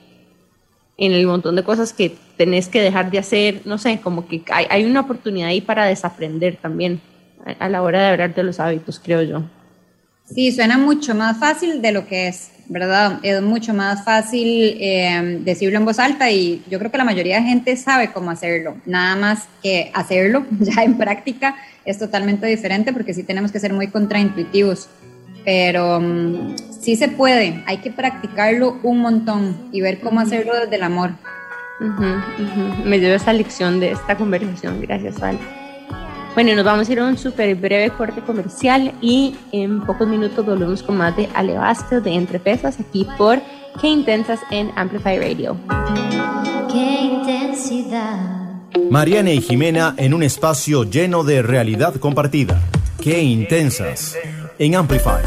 en el montón de cosas que tenés que dejar de hacer, no sé, como que hay, hay una oportunidad ahí para desaprender también a, a la hora de hablar de los hábitos, creo yo. Sí, suena mucho más fácil de lo que es, ¿verdad? Es mucho más fácil eh, decirlo en voz alta, y yo creo que la mayoría de gente sabe cómo hacerlo, nada más que hacerlo ya en práctica es totalmente diferente, porque sí tenemos que ser muy contraintuitivos, pero um, sí se puede, hay que practicarlo un montón y ver cómo hacerlo desde el amor. Uh-huh, uh-huh. Me dio esa lección de esta conversación, gracias, Ale. Bueno, nos vamos a ir a un súper breve corte comercial y en pocos minutos volvemos con más de Ale Vázquez de Entre Pesas aquí por Qué Intensas en Amplify Radio. Qué intensidad. Mariana y Jimena en un espacio lleno de realidad compartida. Qué Intensas en Amplify.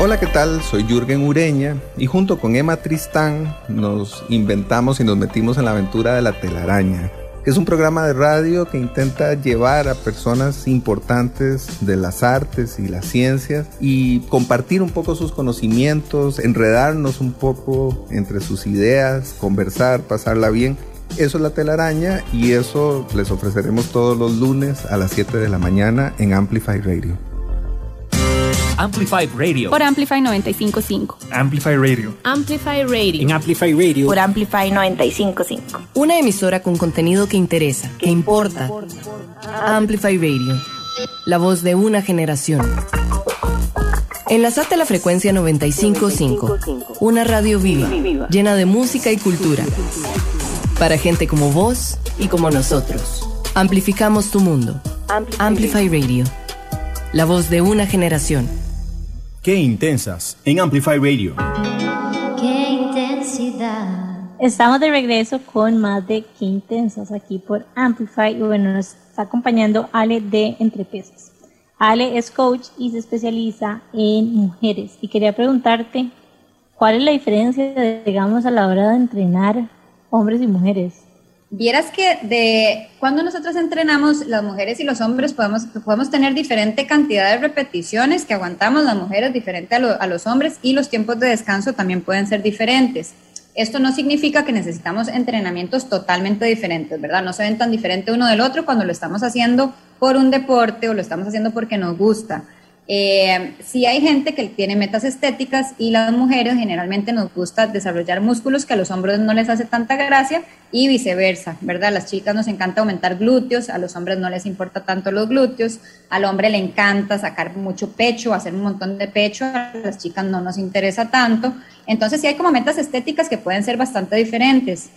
Hola, ¿qué tal? Soy Jürgen Ureña y junto con Emma Tristán nos inventamos y nos metimos en la aventura de la telaraña. Es un programa de radio que intenta llevar a personas importantes de las artes y las ciencias y compartir un poco sus conocimientos, enredarnos un poco entre sus ideas, conversar, pasarla bien. Eso es La Telaraña, y eso les ofreceremos todos los lunes a las siete de la mañana en Amplify Radio. Amplify Radio. Por Amplify noventa y cinco punto cinco. Amplify Radio. Amplify Radio. En Amplify Radio. Por Amplify noventa y cinco punto cinco. Una emisora con contenido que interesa, que importa. importa. Amplify Radio. La voz de una generación. Enlazate a la frecuencia noventa y cinco punto cinco. Una radio viva, viva, llena de música y cultura. Para gente como vos y como nosotros. Amplificamos tu mundo. Amplify, Amplify Radio. La voz de una generación. Qué Intensas en Amplify Radio. Qué intensidad. Estamos de regreso con más de Qué Intensas aquí por Amplify. Y bueno, nos está acompañando Ale de Entre Pesas. Ale es coach y se especializa en mujeres. Y quería preguntarte, ¿cuál es la diferencia, digamos, a la hora de entrenar hombres y mujeres? Vieras que de cuando nosotros entrenamos, las mujeres y los hombres podemos, podemos tener diferente cantidad de repeticiones que aguantamos las mujeres, diferente a, lo, a los hombres, y los tiempos de descanso también pueden ser diferentes. Esto no significa que necesitamos entrenamientos totalmente diferentes, ¿verdad? No se ven tan diferente uno del otro cuando lo estamos haciendo por un deporte o lo estamos haciendo porque nos gusta. Eh, sí hay gente que tiene metas estéticas y las mujeres generalmente nos gusta desarrollar músculos que a los hombres no les hace tanta gracia y viceversa, ¿verdad? A las chicas nos encanta aumentar glúteos, a los hombres no les importa tanto los glúteos, al hombre le encanta sacar mucho pecho, hacer un montón de pecho, a las chicas no nos interesa tanto. Entonces sí hay como metas estéticas que pueden ser bastante diferentes.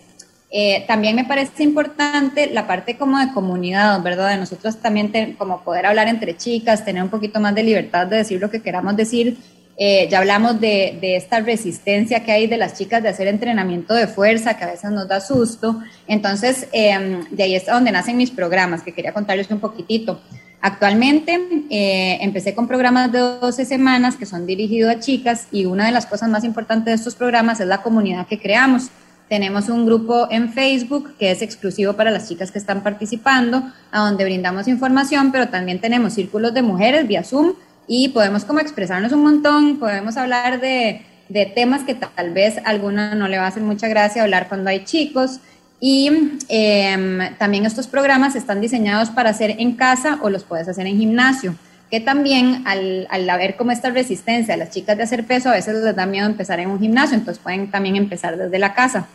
Eh, también me parece importante la parte como de comunidad, ¿verdad? De nosotros también te, como poder hablar entre chicas, tener un poquito más de libertad de decir lo que queramos decir. Eh, ya hablamos de, de esta resistencia que hay de las chicas de hacer entrenamiento de fuerza, que a veces nos da susto. Entonces, eh, de ahí es donde nacen mis programas, que quería contarles un poquitito. Actualmente eh, empecé con programas de doce semanas que son dirigidos a chicas, y una de las cosas más importantes de estos programas es la comunidad que creamos. Tenemos un grupo en Facebook que es exclusivo para las chicas que están participando, a donde brindamos información, pero también tenemos círculos de mujeres vía Zoom y podemos como expresarnos un montón, podemos hablar de, de temas que tal vez a alguna no le va a hacer mucha gracia hablar cuando hay chicos, Y eh, también estos programas están diseñados para hacer en casa o los puedes hacer en gimnasio, que también al, al haber como esta resistencia a las chicas de hacer peso, a veces les da miedo empezar en un gimnasio, entonces pueden también empezar desde la casa.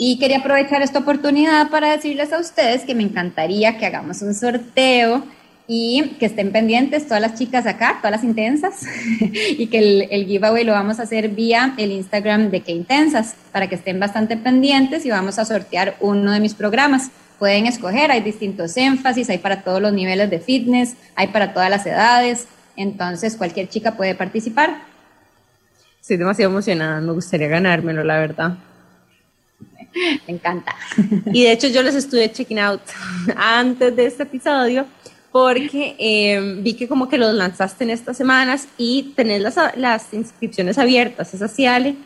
Y quería aprovechar esta oportunidad para decirles a ustedes que me encantaría que hagamos un sorteo y que estén pendientes todas las chicas acá, todas las intensas, y que el, el giveaway lo vamos a hacer vía el Instagram de Que Intensas, para que estén bastante pendientes y vamos a sortear uno de mis programas. Pueden escoger, hay distintos énfasis, hay para todos los niveles de fitness, hay para todas las edades, entonces cualquier chica puede participar. Estoy demasiado emocionada, me gustaría ganármelo, la verdad. Me encanta. Y de hecho yo les estuve checking out antes de este episodio porque eh, vi que como que los lanzaste en estas semanas y tenés las, las inscripciones abiertas, ¿es así, Ale?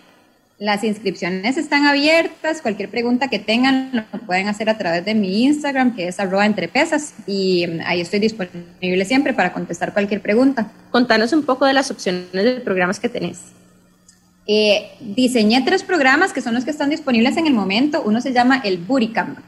Las inscripciones están abiertas, cualquier pregunta que tengan lo pueden hacer a través de mi Instagram, que es arroba entrepesas, y ahí estoy disponible siempre para contestar cualquier pregunta. Contanos un poco de las opciones de programas que tenés. Eh, diseñé tres programas que son los que están disponibles en el momento. Uno se llama el Bootcamp,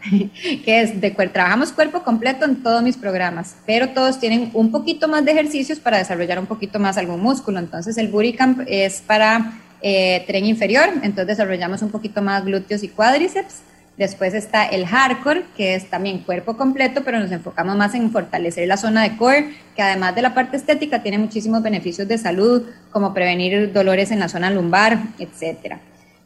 que es de trabajamos cuerpo completo en todos mis programas, pero todos tienen un poquito más de ejercicios para desarrollar un poquito más algún músculo. Entonces el Bootcamp es para eh, tren inferior, entonces desarrollamos un poquito más glúteos y cuádriceps. Después está el Hardcore, que es también cuerpo completo, pero nos enfocamos más en fortalecer la zona de core, que además de la parte estética tiene muchísimos beneficios de salud, como prevenir dolores en la zona lumbar, etcétera.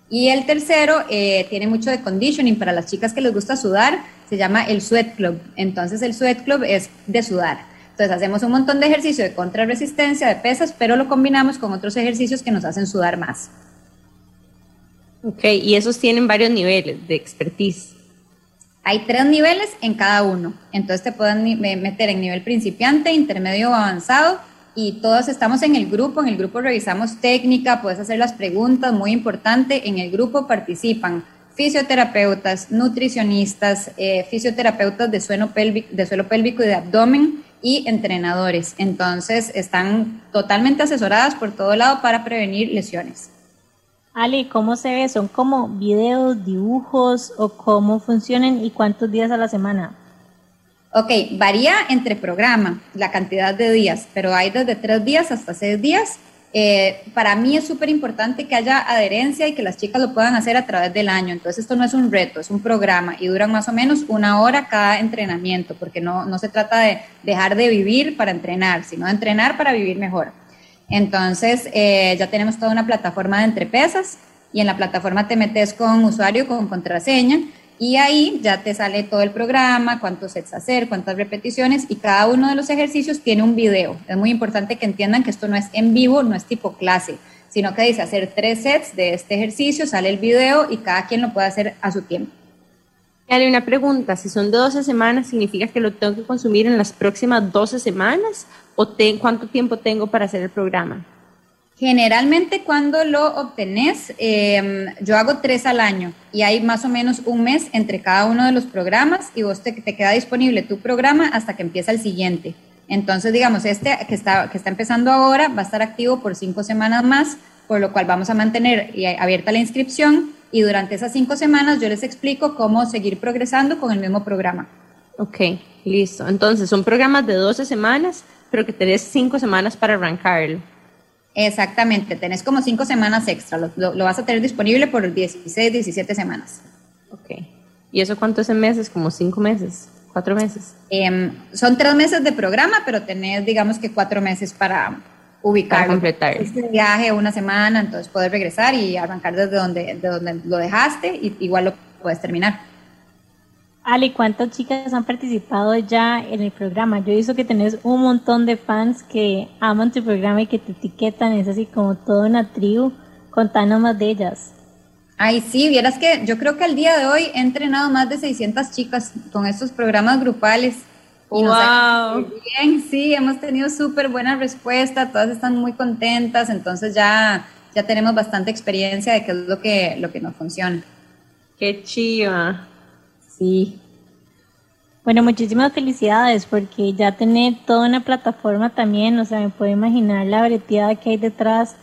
Y el tercero eh, tiene mucho de conditioning para las chicas que les gusta sudar, se llama el Sweat Club. Entonces el Sweat Club es de sudar. Entonces hacemos un montón de ejercicio de contrarresistencia, de pesas, pero lo combinamos con otros ejercicios que nos hacen sudar más. Ok, y esos tienen varios niveles de expertise. Hay tres niveles en cada uno, entonces te pueden meter en nivel principiante, intermedio o avanzado, y todos estamos en el grupo, en el grupo revisamos técnica, puedes hacer las preguntas, muy importante, en el grupo participan fisioterapeutas, nutricionistas, eh, fisioterapeutas de suelo pélvico, de suelo pélvico y de abdomen, y entrenadores, entonces están totalmente asesoradas por todo lado para prevenir lesiones. Ale, ¿cómo se ve? ¿Son como videos, dibujos o cómo funcionan y cuántos días a la semana? Ok, varía entre programa la cantidad de días, pero hay desde tres días hasta seis días. Eh, para mí es súper importante que haya adherencia y que las chicas lo puedan hacer a través del año. Entonces esto no es un reto, es un programa y duran más o menos una hora cada entrenamiento, porque no, no se trata de dejar de vivir para entrenar, sino de entrenar para vivir mejor. Entonces eh, ya tenemos toda una plataforma de entrepesas y en la plataforma te metes con usuario, con contraseña y ahí ya te sale todo el programa, cuántos sets hacer, cuántas repeticiones y cada uno de los ejercicios tiene un video. Es muy importante que entiendan que esto no es en vivo, no es tipo clase, sino que dice hacer tres sets de este ejercicio, sale el video y cada quien lo puede hacer a su tiempo. Dale una pregunta, si son doce semanas, ¿significa que lo tengo que consumir en las próximas doce semanas? ¿O te, cuánto tiempo tengo para hacer el programa? Generalmente cuando lo obtenés, eh, yo hago tres al año y hay más o menos un mes entre cada uno de los programas y vos te, te queda disponible tu programa hasta que empieza el siguiente. Entonces, digamos, este que está, que está empezando ahora va a estar activo por cinco semanas más, por lo cual vamos a mantener abierta la inscripción. Y durante esas cinco semanas yo les explico cómo seguir progresando con el mismo programa. Ok, listo. Entonces, son programas de doce semanas, pero que tenés cinco semanas para arrancarlo. Exactamente, tenés como cinco semanas extra. Lo, lo, lo vas a tener disponible por dieciséis, diecisiete semanas. Ok. ¿Y eso cuánto es en meses? ¿Como cinco meses? ¿Cuatro meses? Eh, son tres meses de programa, pero tenés, digamos que cuatro meses para... ubicar, completar este viaje una semana, entonces poder regresar y arrancar desde donde, de donde lo dejaste y igual lo puedes terminar. Ale, ¿cuántas chicas han participado ya en el programa? Yo he visto que tenés un montón de fans que aman tu programa y que te etiquetan, es así como toda una tribu. Contanos más de ellas. Ay, sí, vieras que yo creo que al día de hoy he entrenado más de seiscientas chicas con estos programas grupales. Y nos ha ido muy bien, sí, hemos tenido súper buena respuesta, todas están muy contentas, entonces ya, ya tenemos bastante experiencia de qué es lo que, lo que nos funciona. ¡Qué chiva! Sí. Bueno, muchísimas felicidades porque ya tener toda una plataforma también, o sea, me puedo imaginar la breteada que hay detrás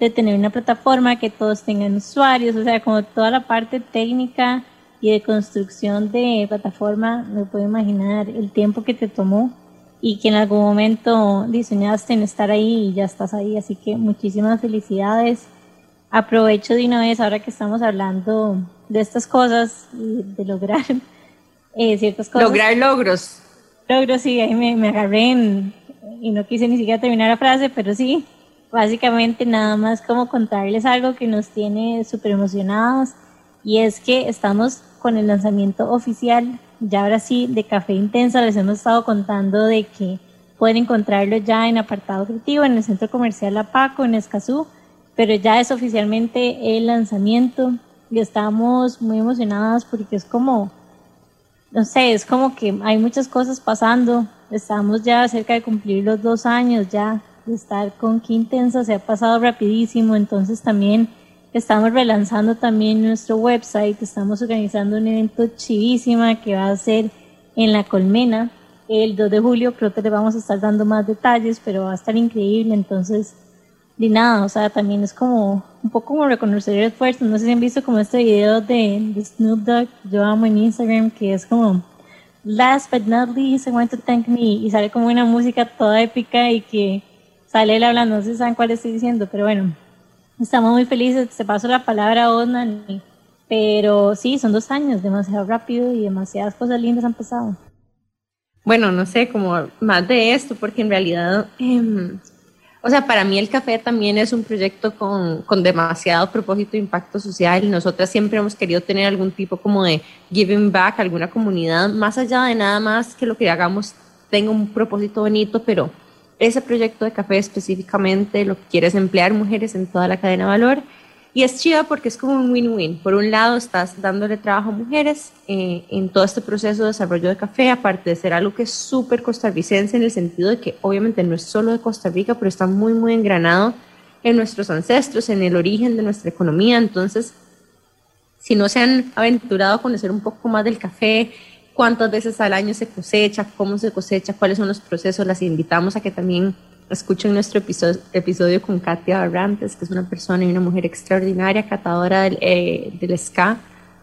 de tener una plataforma, que todos tengan usuarios, o sea, como toda la parte técnica y de construcción de plataforma, me puedo imaginar el tiempo que te tomó y que en algún momento diseñaste en estar ahí y ya estás ahí, así que muchísimas felicidades. Aprovecho de una vez, ahora que estamos hablando de estas cosas, de lograr eh, ciertas cosas. Lograr logros. Logros, sí, ahí me, me agarré en, y no quise ni siquiera terminar la frase, pero sí, básicamente nada más como contarles algo que nos tiene súper emocionados, y es que estamos con el lanzamiento oficial, ya ahora sí, de Café Intensa. Les hemos estado contando de que pueden encontrarlo ya en Apartado Cultivo, en el Centro Comercial Apaco, en Escazú, pero ya es oficialmente el lanzamiento y estamos muy emocionados porque es como, no sé, es como que hay muchas cosas pasando. Estamos ya cerca de cumplir los dos años ya de estar con Qué Intensa, se ha pasado rapidísimo, entonces también estamos relanzando también nuestro website, estamos organizando un evento chivísima que va a ser en La Colmena el dos de julio, creo que les vamos a estar dando más detalles, pero va a estar increíble, entonces, de nada, o sea, también es como, un poco como reconocer el esfuerzo, no sé si han visto como este video de, de Snoop Dogg, yo amo en Instagram, que es como, last but not least, I want to thank me, y sale como una música toda épica y que sale él hablando, no sé si saben cuál estoy diciendo, pero bueno, estamos muy felices, te paso la palabra a Onan, pero sí, son dos años, demasiado rápido y demasiadas cosas lindas han pasado. Bueno, no sé, como más de esto, porque en realidad, eh, o sea, para mí el café también es un proyecto con, con demasiado propósito e impacto social. Nosotras siempre hemos querido tener algún tipo como de giving back a alguna comunidad, más allá de nada más que lo que hagamos tenga un propósito bonito, pero ese proyecto de café específicamente lo que quiere es emplear mujeres en toda la cadena de valor, y es chiva porque es como un win-win. Por un lado estás dándole trabajo a mujeres eh, en todo este proceso de desarrollo de café, aparte de ser algo que es súper costarricense en el sentido de que obviamente no es solo de Costa Rica, pero está muy muy engranado en nuestros ancestros, en el origen de nuestra economía. Entonces, si no se han aventurado a conocer un poco más del café, cuántas veces al año se cosecha, cómo se cosecha, cuáles son los procesos, las invitamos a que también escuchen nuestro episodio, episodio con Katia Barrantes, que es una persona y una mujer extraordinaria, catadora del, eh, del S C A,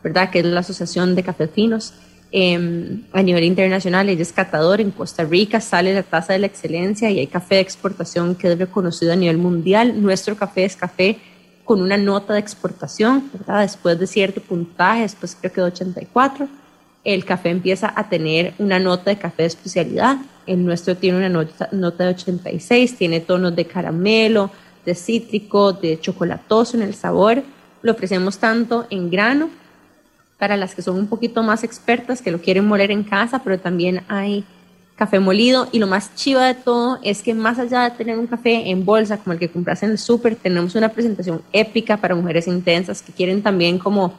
¿verdad?, que es la Asociación de Cafés Finos eh, a nivel internacional. Ella es catadora en Costa Rica, sale la tasa de la excelencia y hay café de exportación que es reconocido a nivel mundial. Nuestro café es café con una nota de exportación, ¿verdad?, después de cierto puntaje, después creo que de ochenta y cuatro, el café empieza a tener una nota de café de especialidad. El nuestro tiene una nota, nota de ochenta y seis, tiene tonos de caramelo, de cítrico, de chocolatoso en el sabor. Lo ofrecemos tanto en grano, para las que son un poquito más expertas, que lo quieren moler en casa, pero también hay café molido. Y lo más chiva de todo es que más allá de tener un café en bolsa, como el que compras en el súper, tenemos una presentación épica para mujeres intensas que quieren también como,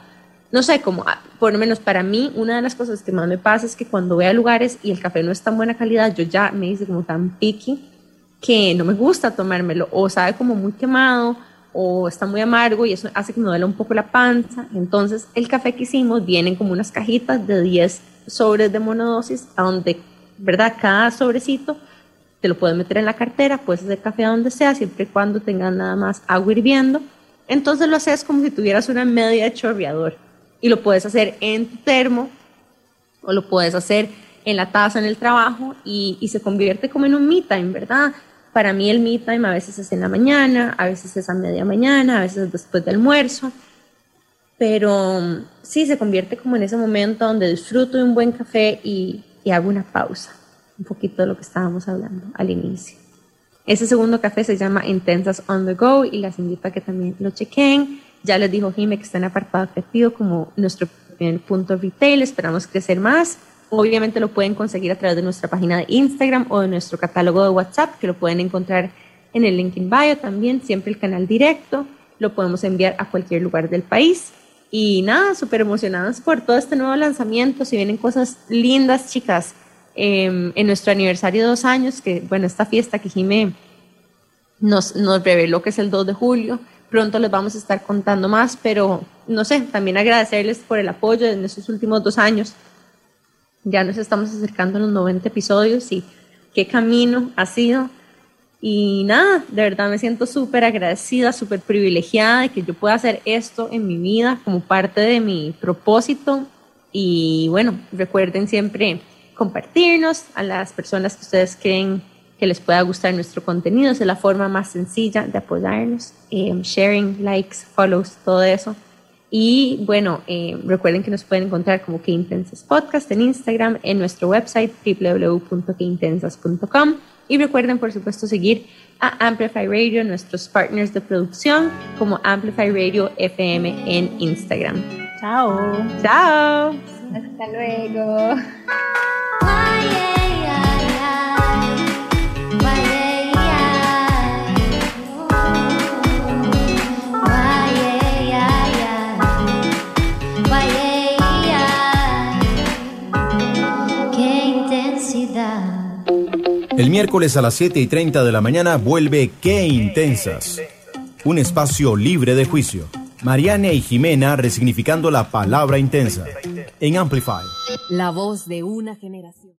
no sé, como por lo menos para mí, una de las cosas que más me pasa es que cuando voy a lugares y el café no es tan buena calidad, yo ya me hice como tan picky que no me gusta tomármelo, o sabe como muy quemado, o está muy amargo y eso hace que me duela un poco la panza. Entonces el café que hicimos vienen como unas cajitas de diez sobres de monodosis, a donde, ¿verdad?, cada sobrecito te lo puedes meter en la cartera, puedes hacer café a donde sea, siempre y cuando tengas nada más agua hirviendo. Entonces lo haces como si tuvieras una media de chorreador, y lo puedes hacer en tu termo o lo puedes hacer en la taza en el trabajo, y, y se convierte como en un me time, ¿verdad? Para mí el me time a veces es en la mañana, a veces es a media mañana, a veces es después del almuerzo, pero sí se convierte como en ese momento donde disfruto de un buen café y, y hago una pausa, un poquito de lo que estábamos hablando al inicio. Ese segundo café se llama Intensas on the go y las invito a que también lo chequen. Ya les dijo Jimmy que está en Apartado Creativo como nuestro primer punto retail, esperamos crecer más. Obviamente lo pueden conseguir a través de nuestra página de Instagram o de nuestro catálogo de WhatsApp, que lo pueden encontrar en el link in bio también, siempre el canal directo, lo podemos enviar a cualquier lugar del país. Y nada, súper emocionadas por todo este nuevo lanzamiento, si vienen cosas lindas, chicas, eh, en nuestro aniversario de dos años, que bueno, esta fiesta que Jimmy nos, nos reveló que es el dos de julio, pronto les vamos a estar contando más, pero no sé, también agradecerles por el apoyo en estos últimos dos años. Ya nos estamos acercando a los noventa episodios y qué camino ha sido. Y nada, de verdad me siento súper agradecida, súper privilegiada de que yo pueda hacer esto en mi vida como parte de mi propósito Y bueno, recuerden siempre compartirnos a las personas que ustedes creen que les pueda gustar nuestro contenido. Es la forma más sencilla de apoyarnos. Eh, sharing, likes, follows, todo eso. Y bueno, eh, recuerden que nos pueden encontrar como Que Intensas Podcast en Instagram, en nuestro website doble u doble u doble u punto que intensas punto com. Y recuerden, por supuesto, seguir a Amplify Radio, nuestros partners de producción, como Amplify Radio F M en Instagram. ¡Chao! ¡Chao! ¡Hasta luego! El miércoles a las siete y treinta de la mañana vuelve ¡Qué Intensas! Un espacio libre de juicio. Mariana y Jimena resignificando la palabra intensa en Amplify. La voz de una generación.